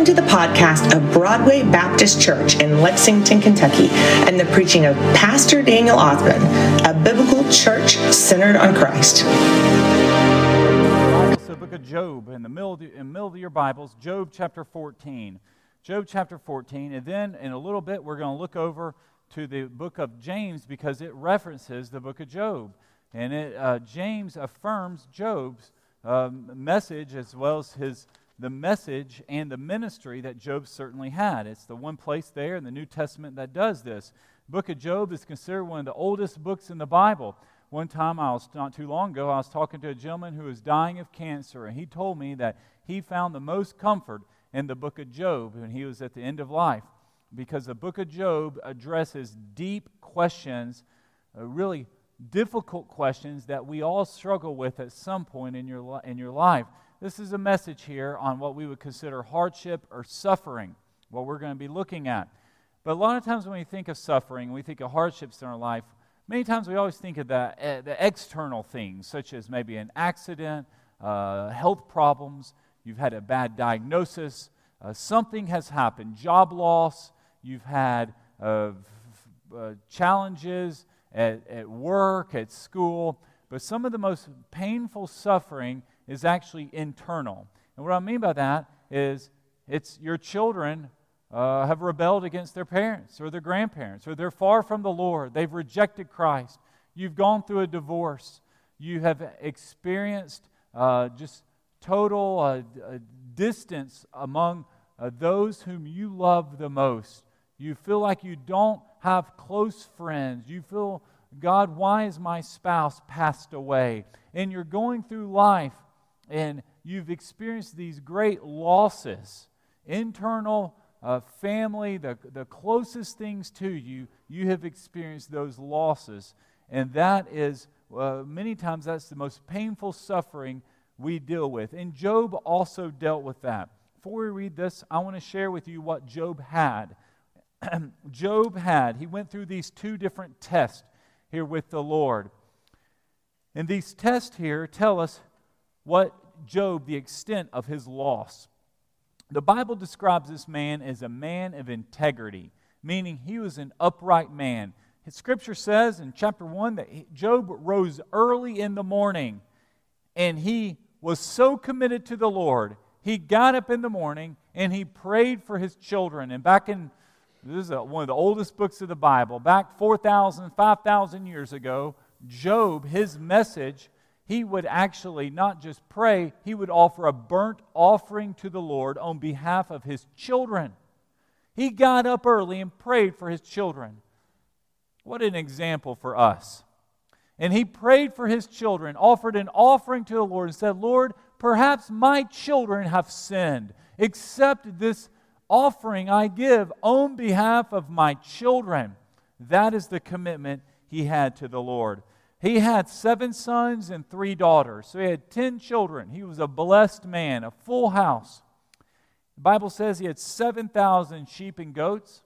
Welcome to the podcast of Broadway Baptist Church in Lexington, Kentucky, and the preaching of Pastor Daniel Othman, a biblical church centered on Christ. The book of Job, in the middle of your Bibles, Job chapter 14. Job chapter 14, and then in a little bit we're going to look over to the book of James because it references the book of Job. And James affirms Job's message as well as the message and the ministry that Job certainly had. It's the one place there in the New Testament that does this. The book of Job is considered one of the oldest books in the Bible. One time, not too long ago, I was talking to a gentleman who was dying of cancer, and he told me that he found the most comfort in the book of Job when he was at the end of life, because the book of Job addresses deep questions, really difficult questions that we all struggle with at some point in your life. This is a message here on what we would consider hardship or suffering, what we're going to be looking at. But a lot of times when we think of suffering, we think of hardships in our life, many times we always think of the external things, such as maybe an accident, health problems, you've had a bad diagnosis, something has happened, job loss, you've had challenges at work, at school. But some of the most painful suffering is actually internal. And what I mean by that is it's your children have rebelled against their parents or their grandparents, or they're far from the Lord. They've rejected Christ. You've gone through a divorce. You have experienced just total distance among those whom you love the most. You feel like you don't have close friends. You feel, God, why is my spouse passed away? And you're going through life, and you've experienced these great losses, internal family, the closest things to you, you have experienced those losses. And that is, many times, that's the most painful suffering we deal with. And Job also dealt with that. Before we read this, I want to share with you what Job had. He went through these two different tests here with the Lord. And these tests here tell us what Job, the extent of his loss. The Bible describes this man as a man of integrity, meaning he was an upright man. His scripture says in chapter 1 that Job rose early in the morning, and he was so committed to the Lord. He got up in the morning, and he prayed for his children. And back in, this is one of the oldest books of the Bible, back 4,000, 5,000 years ago, Job, his message, he would actually not just pray, he would offer a burnt offering to the Lord on behalf of his children. He got up early and prayed for his children. What an example for us. And he prayed for his children, offered an offering to the Lord and said, Lord, perhaps my children have sinned. Accept this offering I give on behalf of my children. That is the commitment he had to the Lord. He had 7 sons and 3 daughters, so he had 10 children. He was a blessed man, a full house. The Bible says he had 7,000 sheep and goats.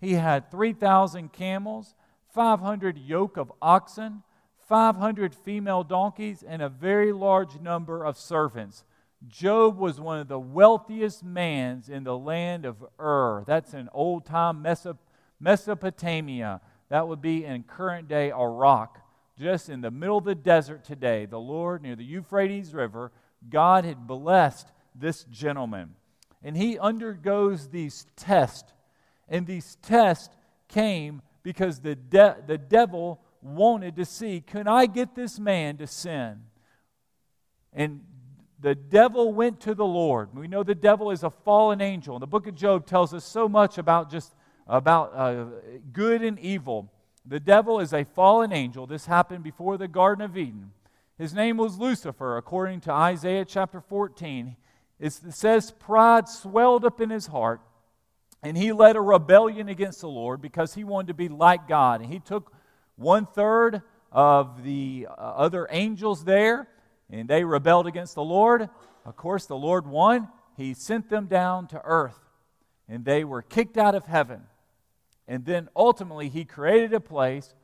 He had 3,000 camels, 500 yoke of oxen, 500 female donkeys, and a very large number of servants. Job was one of the wealthiest men in the land of Ur. That's in old-time Mesopotamia. That would be in current-day Iraq. Just in the middle of the desert today, the Lord, near the Euphrates River, God had blessed this gentleman. And he undergoes these tests. And these tests came because the devil wanted to see, can I get this man to sin? And the devil went to the Lord. We know the devil is a fallen angel. And the book of Job tells us so much about good and evil. The devil is a fallen angel. This happened before the Garden of Eden. His name was Lucifer, according to Isaiah chapter 14. It says pride swelled up in his heart, and he led a rebellion against the Lord because he wanted to be like God. And he took 1/3 of the other angels there, and they rebelled against the Lord. Of course, the Lord won. He sent them down to earth, and they were kicked out of heaven. And then ultimately, he created a place.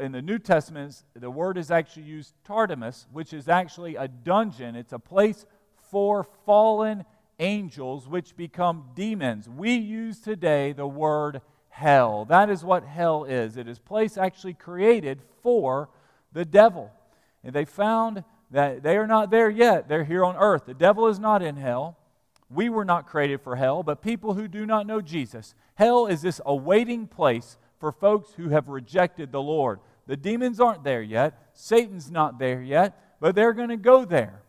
In the New Testament, the word is actually used, Tartarus, which is actually a dungeon. It's a place for fallen angels, which become demons. We use today the word hell. That is what hell is. It is a place actually created for the devil. And they found that they are not there yet. They're here on earth. The devil is not in hell. We were not created for hell, but people who do not know Jesus. Hell is this awaiting place for folks who have rejected the Lord. The demons aren't there yet. Satan's not there yet, but they're going to go there.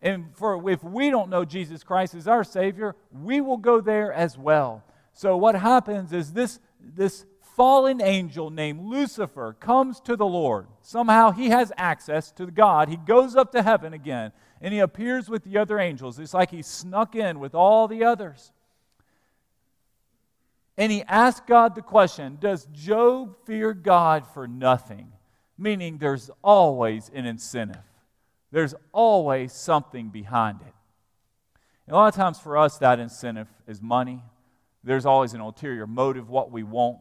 And if we don't know Jesus Christ as our Savior, we will go there as well. So what happens is this fallen angel named Lucifer comes to the Lord. Somehow he has access to God. He goes up to heaven again, and he appears with the other angels. It's like he snuck in with all the others. And he asked God the question, does Job fear God for nothing? Meaning there's always an incentive. There's always something behind it. And a lot of times for us, that incentive is money. There's always an ulterior motive, what we want.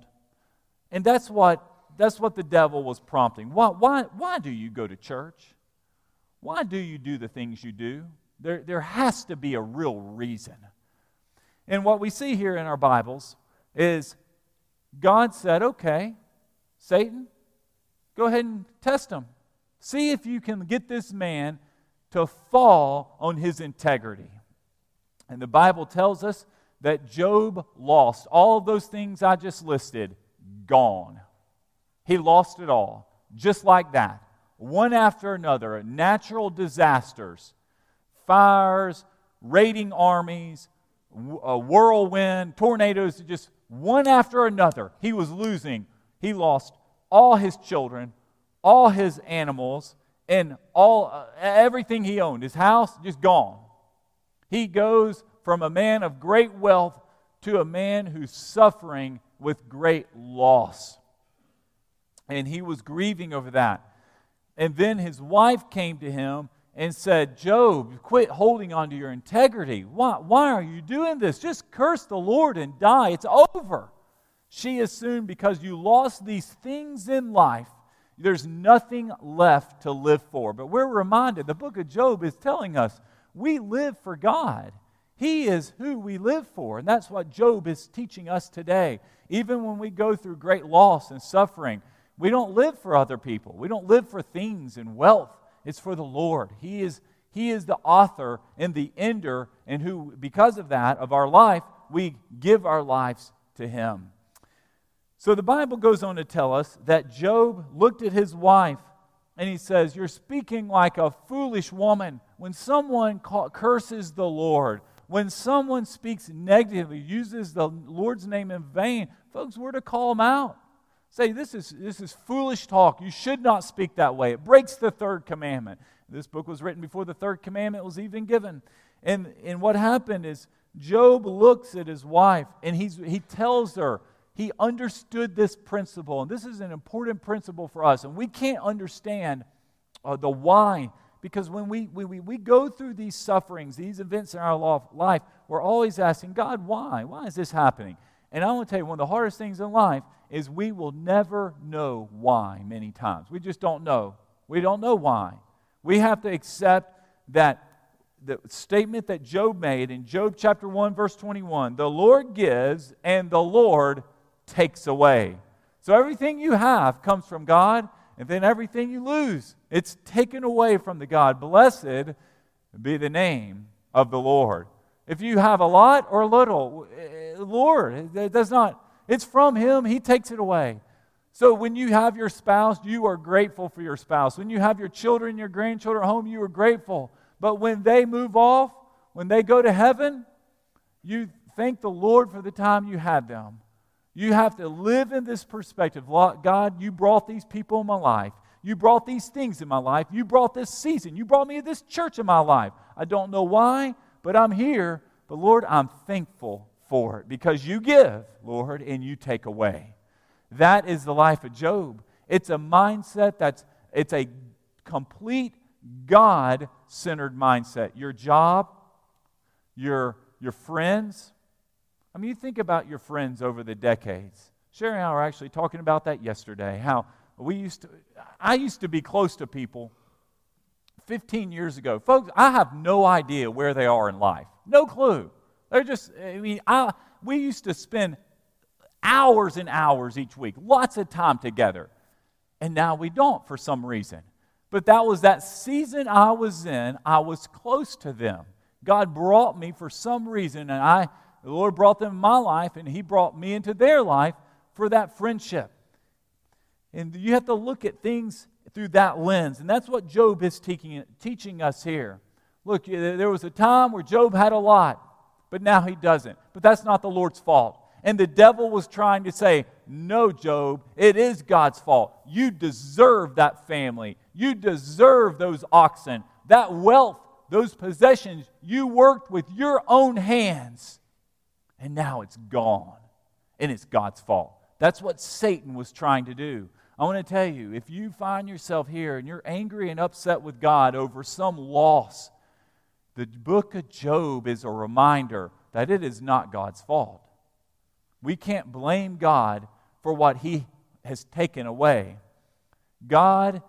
And that's what the devil was prompting. Why do you go to church? Why do you do the things you do? There has to be a real reason. And what we see here in our Bibles is God said, okay, Satan, go ahead and test him. See if you can get this man to fall on his integrity. And the Bible tells us that Job lost all of those things I just listed, gone. He lost it all, just like that. One after another, natural disasters, fires, raiding armies, a whirlwind, tornadoes, just one after another. He was losing. He lost all his children, all his animals, and all everything he owned. His house, just gone. He goes from a man of great wealth to a man who's suffering with great loss. And he was grieving over that. And then his wife came to him and said, Job, quit holding on to your integrity. Why are you doing this? Just curse the Lord and die. It's over. She assumed because you lost these things in life, there's nothing left to live for. But we're reminded, the book of Job is telling us, we live for God. He is who we live for. And that's what Job is teaching us today. Even when we go through great loss and suffering, we don't live for other people. We don't live for things and wealth. It's for the Lord. He is the author and the ender, and who, because of that, of our life, we give our lives to Him. So the Bible goes on to tell us that Job looked at his wife, and he says, you're speaking like a foolish woman. When someone curses the Lord, when someone speaks negatively, uses the Lord's name in vain, folks, we're to call them out. Say, this is foolish talk. You should not speak that way. It breaks the third commandment. This book was written before the third commandment was even given. And what happened is Job looks at his wife and he tells her he understood this principle. And this is an important principle for us. And we can't understand the why, because when we go through these sufferings, these events in our life, we're always asking, God, why? Why is this happening? And I want to tell you, one of the hardest things in life is we will never know why many times. We just don't know. We don't know why. We have to accept that the statement that Job made in Job chapter 1, verse 21, the Lord gives and the Lord takes away. So everything you have comes from God, and then everything you lose, it's taken away from the God. Blessed be the name of the Lord. If you have a lot or little, Lord, it does not, it's from Him. He takes it away. So when you have your spouse, you are grateful for your spouse. When you have your children, your grandchildren at home, you are grateful. But when they move off, when they go to heaven, you thank the Lord for the time you had them. You have to live in this perspective. God, you brought these people in my life. You brought these things in my life. You brought this season. You brought me to this church in my life. I don't know why, but I'm here. But Lord, I'm thankful for it, because you give, Lord, and you take away. That is the life of Job. It's a mindset it's a complete God-centered mindset. Your job, your friends. I mean, you think about your friends over the decades. Sherry and I were actually talking about that yesterday. How I used to be close to people 15 years ago. Folks, I have no idea where they are in life. No clue. They're just, we used to spend hours and hours each week, lots of time together. And now we don't for some reason. But that was that season I was in. I was close to them. God brought me for some reason, and the Lord brought them in my life, and He brought me into their life for that friendship. And you have to look at things through that lens. And that's what Job is teaching us here. Look, there was a time where Job had a lot, but now he doesn't. But that's not the Lord's fault. And the devil was trying to say, no, Job, it is God's fault. You deserve that family. You deserve those oxen, that wealth, those possessions you worked with your own hands. And now it's gone. And it's God's fault. That's what Satan was trying to do. I want to tell you, if you find yourself here and you're angry and upset with God over some loss, the book of Job is a reminder that it is not God's fault. We can't blame God for what He has taken away. God,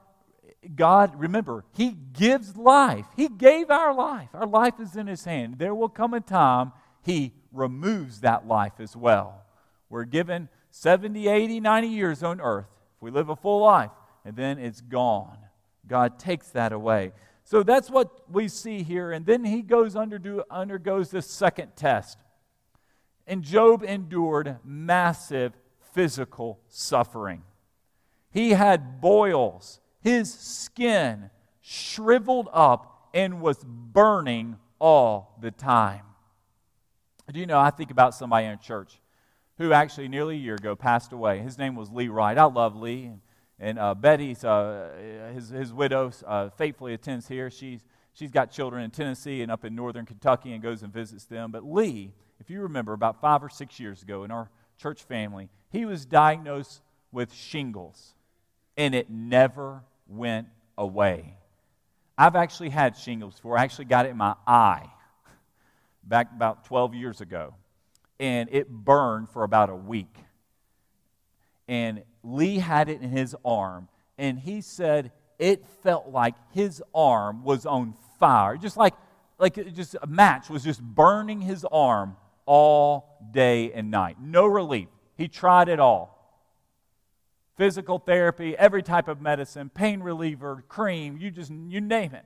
remember, He gives life. He gave our life. Our life is in His hand. There will come a time He removes that life as well. We're given 70, 80, 90 years on earth. If we live a full life, and then it's gone. God takes that away. So that's what we see here. And then he undergoes this second test. And Job endured massive physical suffering. He had boils. His skin shriveled up and was burning all the time. Do you know, I think about somebody in a church who actually nearly a year ago passed away. His name was Lee Wright. I love Lee. And Betty's, his widow, faithfully attends here. She's got children in Tennessee and up in northern Kentucky and goes and visits them. But Lee, if you remember, about 5 or 6 years ago in our church family, he was diagnosed with shingles. And it never went away. I've actually had shingles before. I actually got it in my eye back about 12 years ago. And it burned for about a week. And Lee had it in his arm. And he said it felt like his arm was on fire. Just like a match was just burning his arm all day and night. No relief. He tried it all. Physical therapy, every type of medicine, pain reliever, cream, you name it.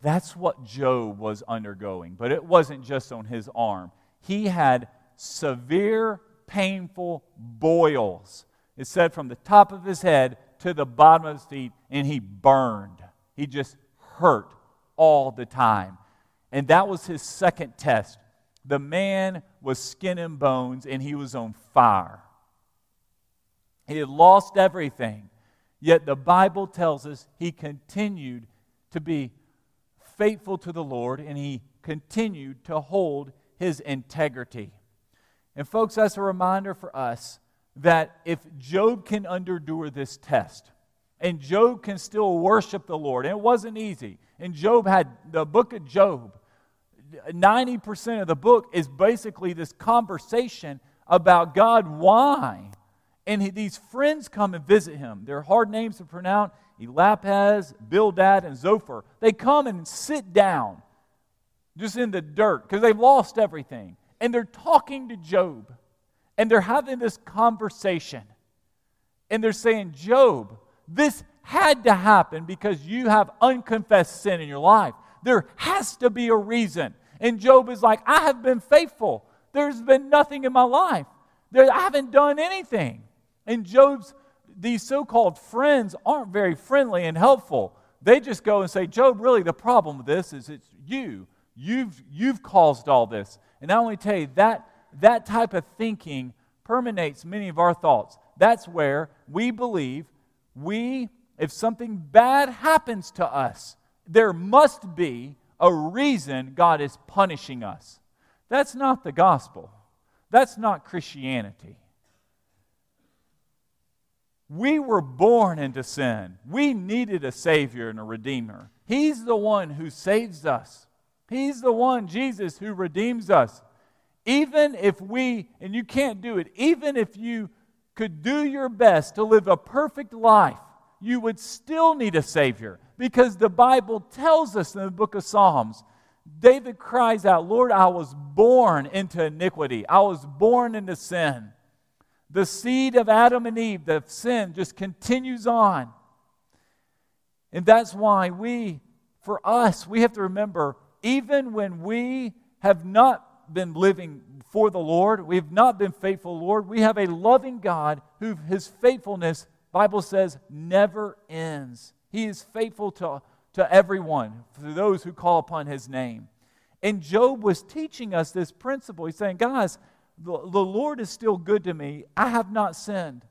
That's what Job was undergoing. But it wasn't just on his arm. He had severe, painful boils. It said from the top of his head to the bottom of his feet, and he burned. He just hurt all the time. And that was his second test. The man was skin and bones, and he was on fire. He had lost everything. Yet the Bible tells us he continued to be faithful to the Lord, and he continued to hold his integrity. And folks, that's a reminder for us that if Job can endure this test, and Job can still worship the Lord, and it wasn't easy, and Job had the book of Job, 90% of the book is basically this conversation about God, why? And these friends come and visit him. They're hard names to pronounce, Eliphaz, Bildad, and Zophar. They come and sit down, just in the dirt, because they've lost everything. And they're talking to Job. And they're having this conversation. And they're saying, Job, this had to happen because you have unconfessed sin in your life. There has to be a reason. And Job is like, I have been faithful. There's been nothing in my life. I haven't done anything. And Job's, these so-called friends aren't very friendly and helpful. They just go and say, Job, really the problem with this is it's you. You've caused all this. And I want to tell you, that type of thinking permeates many of our thoughts. That's where we believe if something bad happens to us, there must be a reason God is punishing us. That's not the gospel. That's not Christianity. We were born into sin. We needed a Savior and a Redeemer. He's the one who saves us. He's the one, Jesus, who redeems us. Even if and you can't do it, even if you could do your best to live a perfect life, you would still need a Savior Because the Bible tells us in the book of Psalms, David cries out, Lord, I was born into iniquity. I was born into sin. The seed of Adam and Eve, the sin just continues on. And that's why we have to remember, even when we have not been living for the Lord, we have not been faithful, Lord, we have a loving God who His faithfulness, Bible says, never ends. He is faithful to everyone, to those who call upon His name. And Job was teaching us this principle. He's saying, guys, the Lord is still good to me. I have not sinned.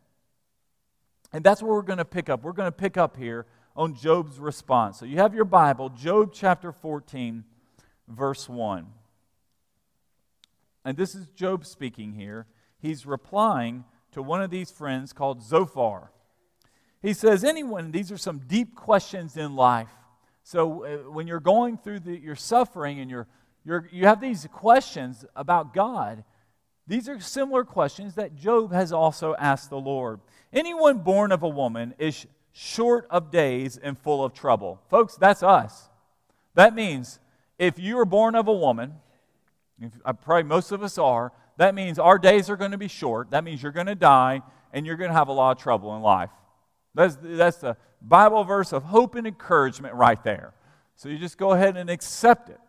And that's where we're going to pick up. We're going to pick up here on Job's response. So you have your Bible, Job chapter 14, verse 1. And this is Job speaking here. He's replying to one of these friends called Zophar. He says, anyone, these are some deep questions in life. So when you're going through your suffering and you have these questions about God, these are similar questions that Job has also asked the Lord. Anyone born of a woman is short of days and full of trouble. Folks, that's us. That means if you are born of a woman, probably most of us are, that means our days are going to be short. That means you're going to die and you're going to have a lot of trouble in life. That's the Bible verse of hope and encouragement right there. So you just go ahead and accept it.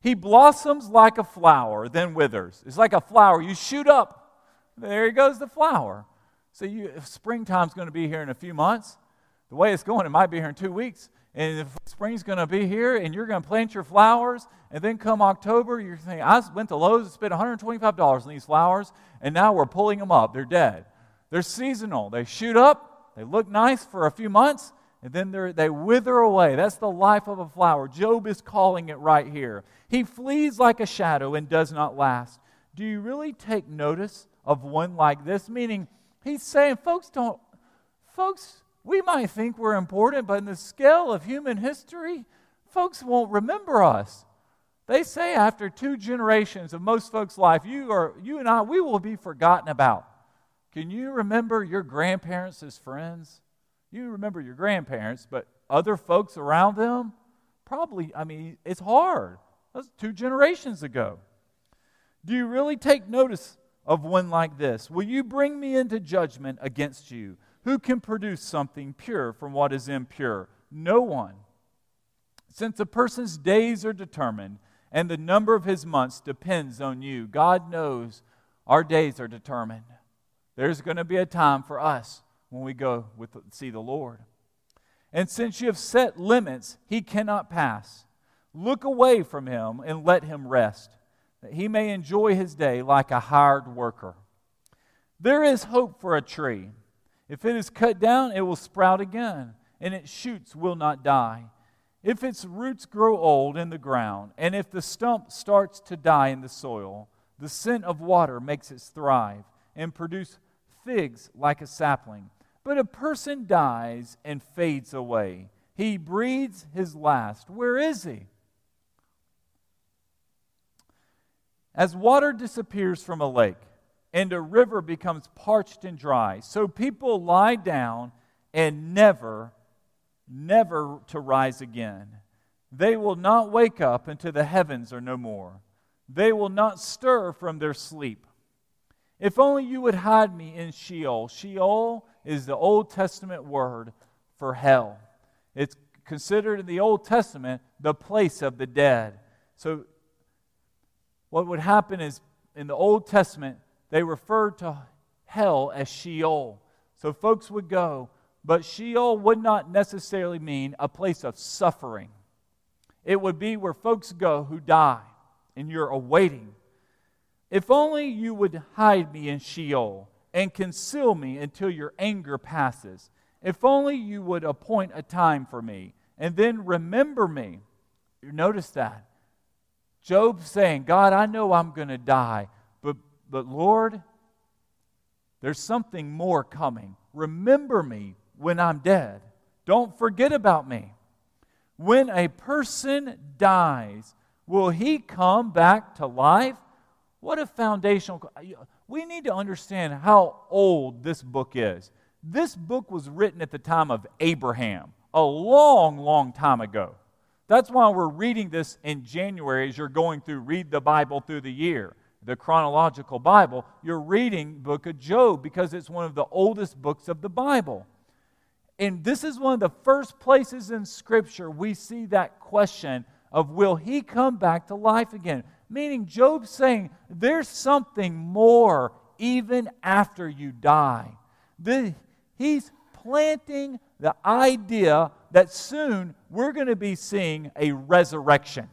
He blossoms like a flower, then withers. It's like a flower. You shoot up. There goes the flower. So springtime's going to be here in a few months. The way it's going, it might be here in 2 weeks. And if spring's going to be here, and you're going to plant your flowers, and then come October, you're thinking, I went to Lowe's and spent $125 on these flowers, and now we're pulling them up. They're dead. They're seasonal. They shoot up. They look nice for a few months, and then they wither away. That's the life of a flower. Job is calling it right here. He flees like a shadow and does not last. Do you really take notice of one like this? Meaning, he's saying, folks, we might think we're important, but in the scale of human history, folks won't remember us. They say after 2 generations of most folks' life, you and I will be forgotten about. Can you remember your grandparents as friends? You remember your grandparents, but other folks around them? Probably, it's hard. That's 2 generations ago. Do you really take notice of one like this? Will you bring me into judgment against you? Who can produce something pure from what is impure? No one. Since a person's days are determined and the number of his months depends on you, God knows our days are determined. There's going to be a time for us when we go see the Lord. And since you have set limits, He cannot pass. Look away from Him and let Him rest, that He may enjoy His day like a hired worker. There is hope for a tree. If it is cut down, it will sprout again, and its shoots will not die. If its roots grow old in the ground, and if the stump starts to die in the soil, the scent of water makes it thrive and produce figs like a sapling. But a person dies and fades away. He breathes his last. Where is he? As water disappears from a lake and a river becomes parched and dry, so people lie down and never to rise again. They will not wake up until the heavens are no more. They will not stir from their sleep. If only you would hide me in Sheol. Sheol is the Old Testament word for hell. It's considered in the Old Testament the place of the dead. So what would happen is in the Old Testament, they referred to hell as Sheol. So folks would go, but Sheol would not necessarily mean a place of suffering. It would be where folks go who die, and you're awaiting. If only you would hide me in Sheol and conceal me until your anger passes. If only you would appoint a time for me and then remember me. Notice that. Job's saying, God, I know I'm going to die, but Lord, there's something more coming. Remember me when I'm dead. Don't forget about me. When a person dies, will he come back to life? What a foundational... We need to understand how old this book is. This book was written at the time of Abraham, a long, long time ago. That's why we're reading this in January as you're going through Read the Bible Through the Year, the chronological Bible. You're reading the book of Job because it's one of the oldest books of the Bible. And this is one of the first places in Scripture we see that question of will he come back to life again? Meaning Job's saying there's something more even after you die. He's planting the idea that soon we're going to be seeing a resurrection.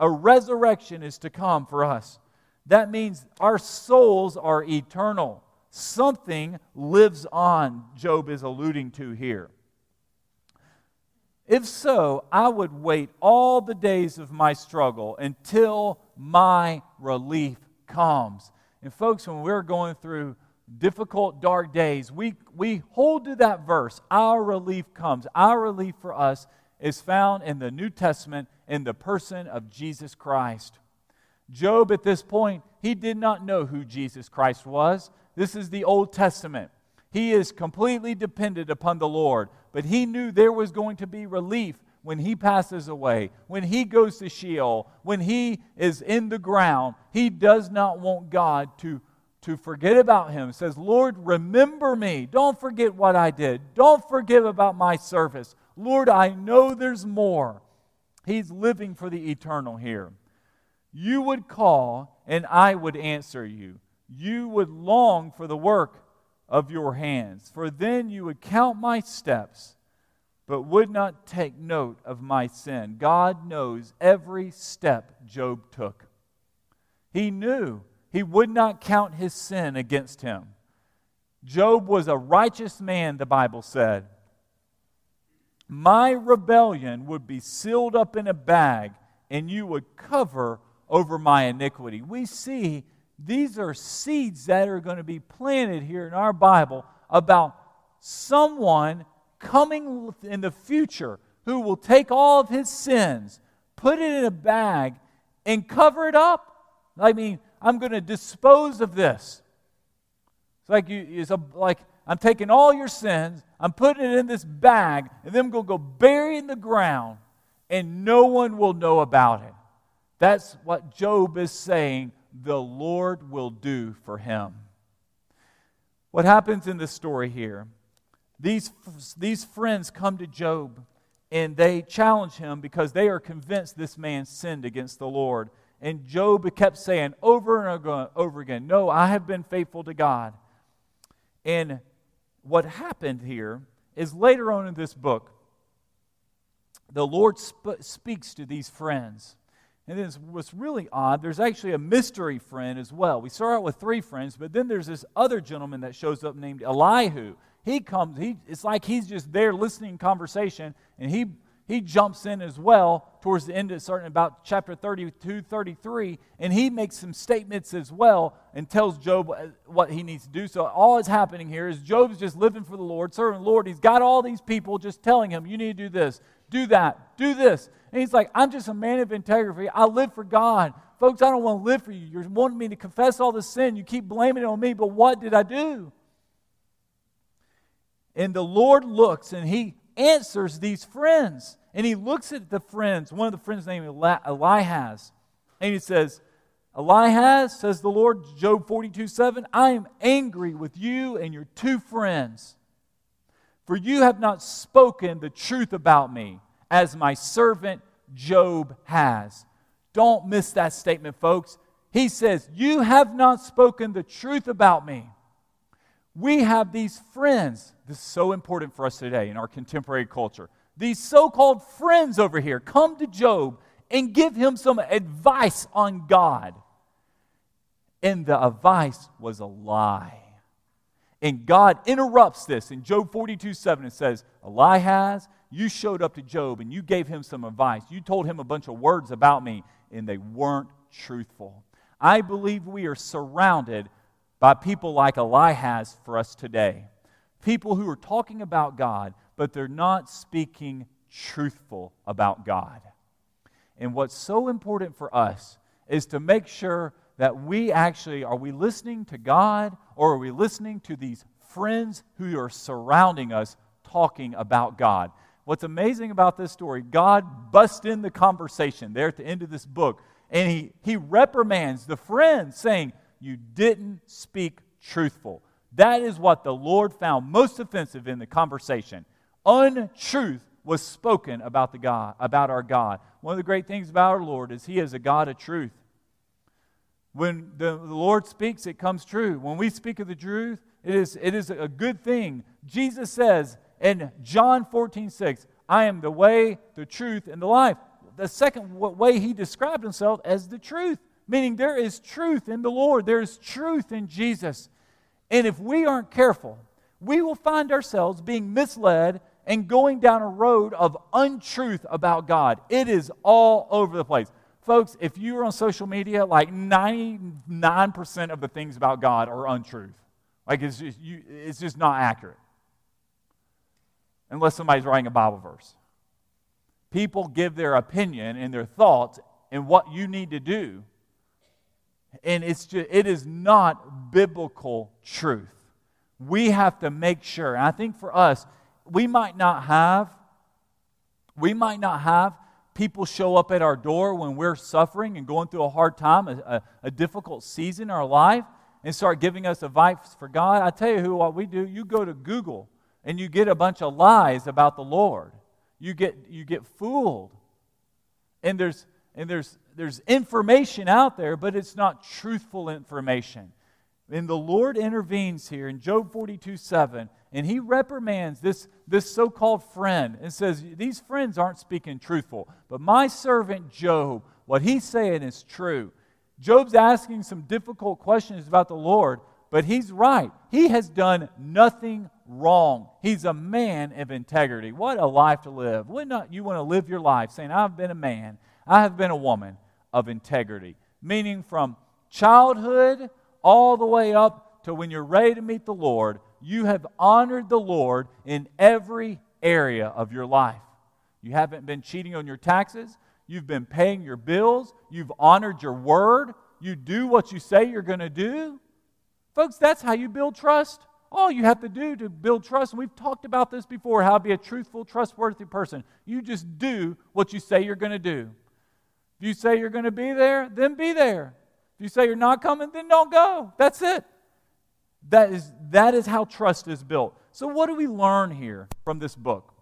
A resurrection is to come for us. That means our souls are eternal. Something lives on, Job is alluding to here. If so, I would wait all the days of my struggle until my relief comes. And folks, when we're going through difficult, dark days, we hold to that verse, our relief comes. Our relief for us is found in the New Testament in the person of Jesus Christ. Job, at this point, he did not know who Jesus Christ was. This is the Old Testament. He is completely dependent upon the Lord, but he knew there was going to be relief when he passes away, when he goes to Sheol, when he is in the ground. He does not want God to forget about him. He says, Lord, remember me. Don't forget what I did. Don't forget about my service. Lord, I know there's more. He's living for the eternal here. You would call, and I would answer you. You would long for the work of your hands, for then you would count my steps, but would not take note of my sin. God knows every step Job took. He knew he would not count his sin against him. Job was a righteous man, the Bible said. My rebellion would be sealed up in a bag, and you would cover over my iniquity. We see these are seeds that are going to be planted here in our Bible about someone coming in the future who will take all of his sins, put it in a bag, and cover it up. I mean, I'm going to dispose of this. It's like I'm taking all your sins, I'm putting it in this bag, and then I'm going to go bury it in the ground, and no one will know about it. That's what Job is saying the Lord will do for him. What happens in this story here? These friends come to Job and they challenge him because they are convinced this man sinned against the Lord. And Job kept saying over and over again, no, I have been faithful to God. And what happened here is later on in this book, the Lord speaks to these friends. And then what's really odd, there's actually a mystery friend as well. We start out with three friends, but then there's this other gentleman that shows up named Elihu. He comes, it's like he's just there listening conversation, and he jumps in as well towards the end of starting about chapter 32, 33, and he makes some statements as well and tells Job what he needs to do. So all that's happening here is Job's just living for the Lord, serving the Lord. He's got all these people just telling him, you need to do this, do that, do this. And he's like, I'm just a man of integrity. I live for God. Folks, I don't want to live for you. You're wanting me to confess all this sin. You keep blaming it on me, but what did I do? And the Lord looks, and he answers these friends. And he looks at the friends, one of the friends named Eliphaz. And he says, Eliphaz, says the Lord, Job 42:7, I am angry with you and your two friends, for you have not spoken the truth about me, as my servant Job has. Don't miss that statement, folks. He says, you have not spoken the truth about me. We have these friends. This is so important for us today in our contemporary culture. These so-called friends over here come to Job and give him some advice on God. And the advice was a lie. And God interrupts this in Job 42:7. It says, Eliphaz, you showed up to Job and you gave him some advice. You told him a bunch of words about me, and they weren't truthful. I believe we are surrounded by people like Eliphaz for us today. People who are talking about God, but they're not speaking truthful about God. And what's so important for us is to make sure that we actually, are we listening to God, or are we listening to these friends who are surrounding us talking about God? What's amazing about this story, God busts in the conversation there at the end of this book, and he reprimands the friend, saying, you didn't speak truthful. That is what the Lord found most offensive in the conversation. Untruth was spoken about our God. One of the great things about our Lord is He is a God of truth. When the Lord speaks, it comes true. When we speak of the truth, it is a good thing. Jesus says in John 14:6, I am the way, the truth, and the life. The second way He described Himself as the truth, meaning there is truth in the Lord. There is truth in Jesus. And if we aren't careful, we will find ourselves being misled and going down a road of untruth about God. It is all over the place. Folks, if you're on social media, like 99% of the things about God are untruth. Like it's just not accurate. Unless somebody's writing a Bible verse. People give their opinion and their thoughts and what you need to do. And it is not biblical truth. We have to make sure. And I think for us, we might not have people show up at our door when we're suffering and going through a hard time, a difficult season in our life, and start giving us advice for God. I tell you what we do. You go to Google and you get a bunch of lies about the Lord. You get fooled. And there's information out there, but it's not truthful information. And the Lord intervenes here in Job 42:7, and He reprimands this so-called friend and says, these friends aren't speaking truthful, but my servant Job, what he's saying is true. Job's asking some difficult questions about the Lord, but he's right. He has done nothing wrong. He's a man of integrity. What a life to live. Wouldn't you want to live your life saying, I've been a man, I have been a woman of integrity, meaning from childhood all the way up to when you're ready to meet the Lord, you have honored the Lord in every area of your life. You haven't been cheating on your taxes. You've been paying your bills. You've honored your word. You do what you say you're going to do. Folks, that's how you build trust. All you have to do to build trust, and we've talked about this before, how to be a truthful, trustworthy person. You just do what you say you're going to do. If you say you're going to be there, then be there. If you say you're not coming, then don't go. That's it. That is how trust is built. So what do we learn here from this book?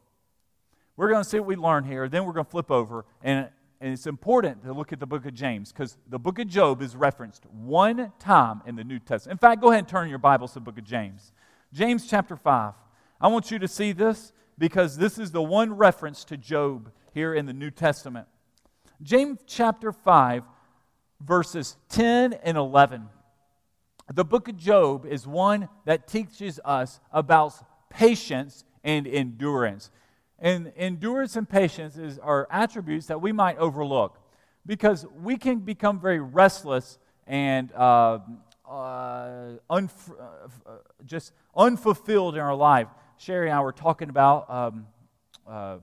We're going to see what we learn here, then we're going to flip over. And it's important to look at the book of James, because the book of Job is referenced one time in the New Testament. In fact, go ahead and turn your Bibles to the book of James. James chapter 5. I want you to see this, because this is the one reference to Job here in the New Testament. James chapter 5, verses 10 and 11. The book of Job is one that teaches us about patience and endurance. And endurance and patience are attributes that we might overlook, because we can become very restless and just unfulfilled in our life. Sherry and I were talking about, I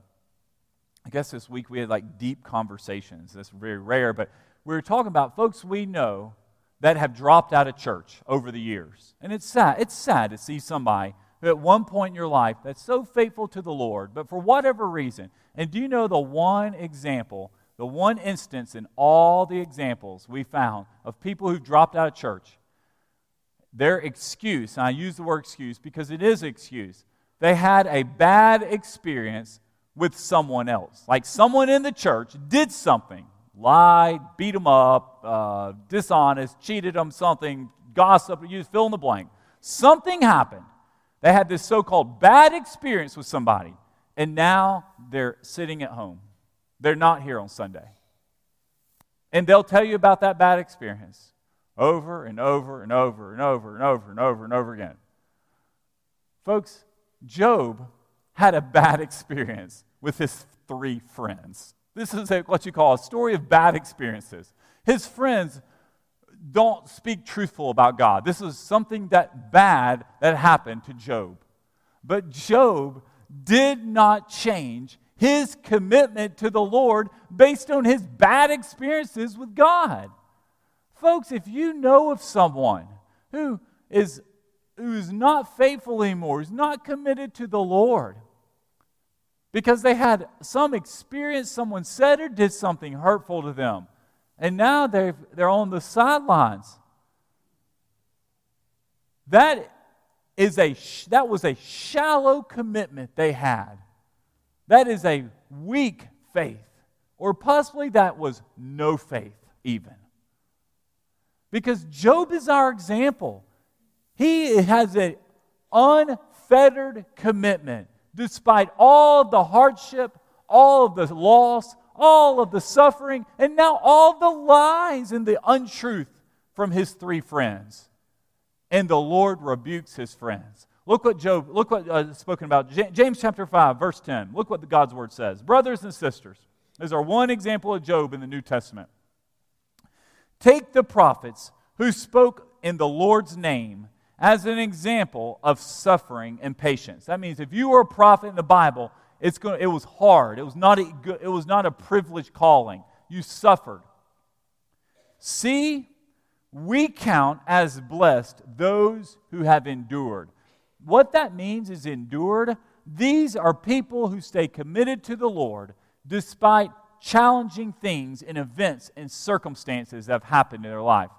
guess this week we had like deep conversations. That's very rare, but we were talking about folks we know that have dropped out of church over the years. And it's sad. It's sad to see somebody who at one point in your life that's so faithful to the Lord, but for whatever reason. And do you know the one example, the one instance in all the examples we found of people who've dropped out of church? Their excuse, and I use the word excuse because it is an excuse, they had a bad experience with someone else. Like someone in the church did something. Lied, beat them up, dishonest, cheated them, something, gossip, you fill in the blank. Something happened. They had this so-called bad experience with somebody, and now they're sitting at home. They're not here on Sunday. And they'll tell you about that bad experience over and over and over and over and over and over and over again. Folks, Job had a bad experience with his three friends. This is what you call a story of bad experiences. His friends don't speak truthful about God. This is something that happened to Job. But Job did not change his commitment to the Lord based on his bad experiences with God. Folks, if you know of someone who's not faithful anymore, who's not committed to the Lord, because they had some experience, someone said or did something hurtful to them. And now they're on the sidelines. That was a shallow commitment they had. That is a weak faith. Or possibly that was no faith even. Because Job is our example. He has an unfettered commitment. Despite all the hardship, all of the loss, all of the suffering, and now all the lies and the untruth from his three friends. And the Lord rebukes his friends. Spoken about. James chapter 5, verse 10. Look what God's Word says. Brothers and sisters, this is our one example of Job in the New Testament. Take the prophets who spoke in the Lord's name as an example of suffering and patience. That means if you were a prophet in the Bible, it was hard. It was not a privileged calling. You suffered. See, we count as blessed those who have endured. What that means is endured. These are people who stay committed to the Lord despite challenging things and events and circumstances that have happened in their life.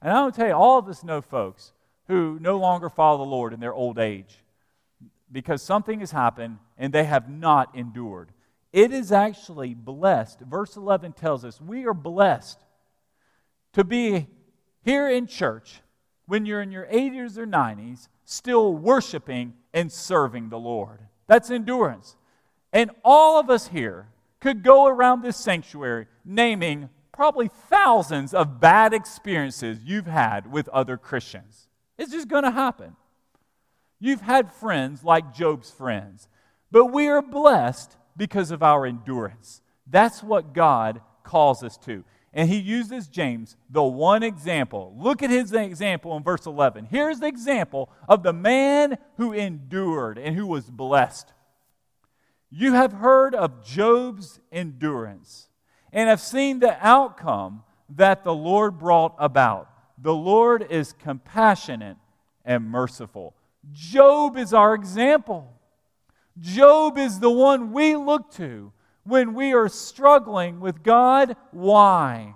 And I'm going to tell you, all of us know folks who no longer follow the Lord in their old age because something has happened and they have not endured. It is actually blessed. Verse 11 tells us we are blessed to be here in church when you're in your 80s or 90s still worshiping and serving the Lord. That's endurance. And all of us here could go around this sanctuary naming probably thousands of bad experiences you've had with other Christians. It's just going to happen. You've had friends like Job's friends, but we are blessed because of our endurance. That's what God calls us to. And he uses James, the one example. Look at his example in verse 11. Here's the example of the man who endured and who was blessed. You have heard of Job's endurance and have seen the outcome that the Lord brought about. The Lord is compassionate and merciful. Job is our example. Job is the one we look to when we are struggling with God. Why?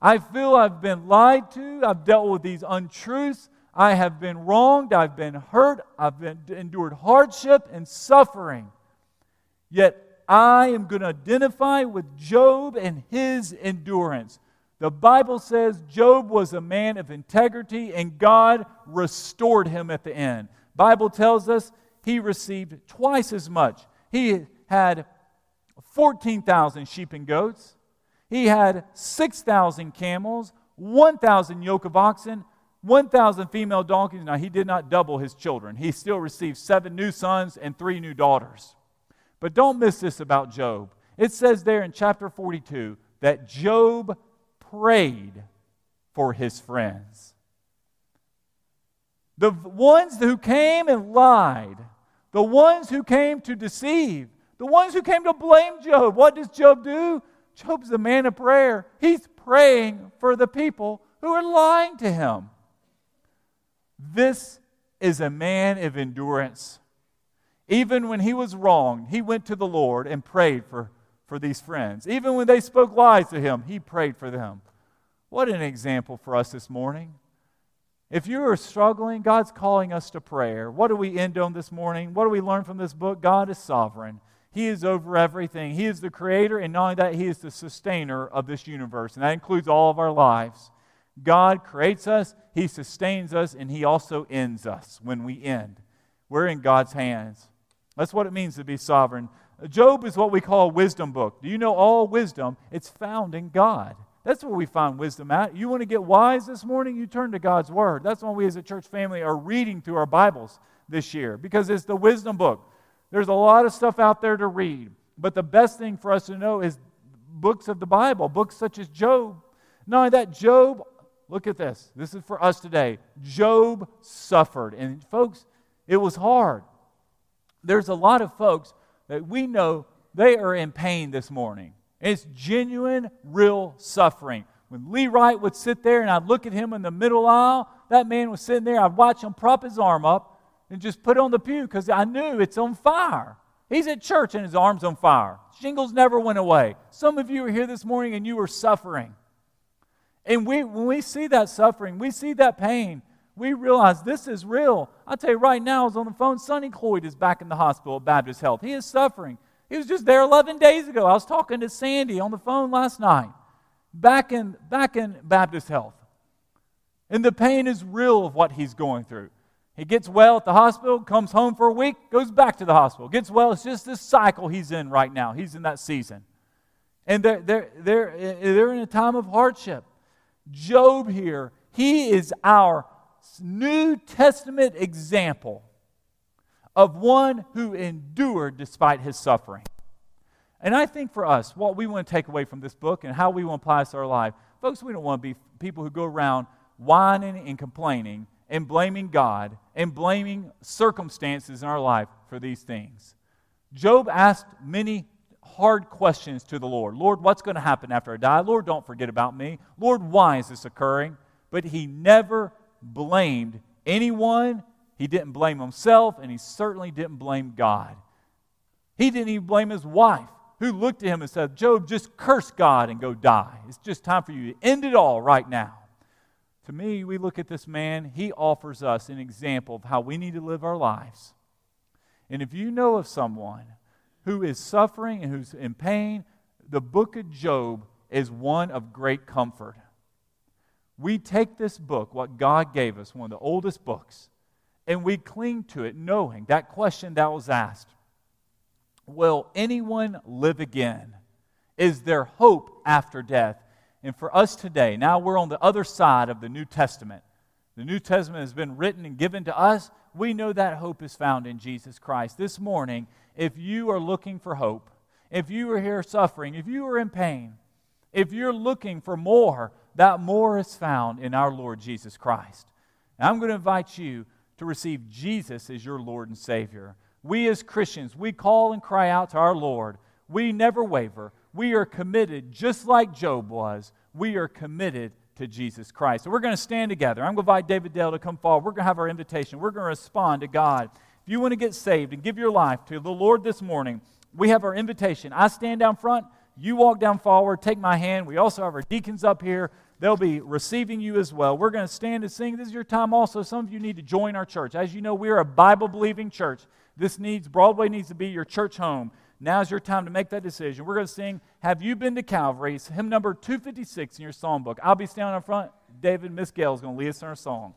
I feel I've been lied to. I've dealt with these untruths. I have been wronged. I've been hurt. I've endured hardship and suffering. Yet I am going to identify with Job and his endurance. The Bible says Job was a man of integrity and God restored him at the end. The Bible tells us he received twice as much. He had 14,000 sheep and goats. He had 6,000 camels, 1,000 yoke of oxen, 1,000 female donkeys. Now, he did not double his children. He still received 7 new sons and 3 new daughters. But don't miss this about Job. It says there in chapter 42 that Job prayed for his friends. The ones who came and lied, the ones who came to deceive, the ones who came to blame Job. What does Job do? Job's a man of prayer. He's praying for the people who are lying to him. This is a man of endurance. Even when he was wronged, he went to the Lord and prayed for these friends. Even when they spoke lies to him, he prayed for them. What an example for us this morning. If you are struggling, God's calling us to prayer. What do we end on this morning? What do we learn from this book? God is sovereign. He is over everything. He is the creator, and not only that, he is the sustainer of this universe. And that includes all of our lives. God creates us, he sustains us, and he also ends us when we end. We're in God's hands. That's what it means to be sovereign. Job is what we call a wisdom book. Do you know all wisdom? It's found in God. That's where we find wisdom at. You want to get wise this morning? You turn to God's Word. That's why we as a church family are reading through our Bibles this year, because it's the wisdom book. There's a lot of stuff out there to read, but the best thing for us to know is books of the Bible, books such as Job. Not only that, Job, look at this. This is for us today. Job suffered. And folks, it was hard. There's a lot of folks that we know they are in pain this morning. It's genuine, real suffering. When Lee Wright would sit there and I'd look at him in the middle aisle, that man was sitting there, I'd watch him prop his arm up and just put it on the pew because I knew it's on fire. He's at church and his arm's on fire. Shingles never went away. Some of you are here this morning and you are suffering. And when we see that suffering, we see that pain, we realize this is real. I tell you right now, I was on the phone, Sonny Cloyd is back in the hospital at Baptist Health. He is suffering. He was just there 11 days ago. I was talking to Sandy on the phone last night, back in Baptist Health. And the pain is real of what he's going through. He gets well at the hospital, comes home for a week, goes back to the hospital, gets well. It's just this cycle he's in right now. He's in that season. And they're in a time of hardship. Job here, he is our New Testament example of one who endured despite his suffering. And I think for us, what we want to take away from this book and how we want to apply this to our life, folks, we don't want to be people who go around whining and complaining and blaming God and blaming circumstances in our life for these things. Job asked many hard questions to the Lord. Lord, what's going to happen after I die? Lord, don't forget about me. Lord, why is this occurring? But he never blamed anyone. He didn't blame himself, and he certainly didn't blame God. He didn't even blame his wife, who looked at him and said, Job, just curse God and go die. It's just time for you to end it all right now. To me, we look at this man, he offers us an example of how we need to live our lives. And if you know of someone who is suffering and who's in pain, the book of Job is one of great comfort. We take this book, what God gave us, one of the oldest books, and we cling to it knowing that question that was asked, will anyone live again? Is there hope after death? And for us today, now we're on the other side of the New Testament. The New Testament has been written and given to us. We know that hope is found in Jesus Christ. This morning, if you are looking for hope, if you are here suffering, if you are in pain, if you're looking for more, that more is found in our Lord Jesus Christ. And I'm going to invite you to receive Jesus as your Lord and Savior. We as Christians, we call and cry out to our Lord. We never waver. We are committed, just like Job was. We are committed to Jesus Christ. So we're going to stand together. I'm going to invite David Dale to come forward. We're going to have our invitation. We're going to respond to God. If you want to get saved and give your life to the Lord this morning, we have our invitation. I stand down front. You walk down forward. Take my hand. We also have our deacons up here. They'll be receiving you as well. We're going to stand and sing. This is your time also. Some of you need to join our church. As you know, we are a Bible-believing church. Broadway needs to be your church home. Now's your time to make that decision. We're going to sing, Have You Been to Calvary? It's hymn number 256 in your songbook. I'll be standing up front. David, Miss Gail's going to lead us in our song.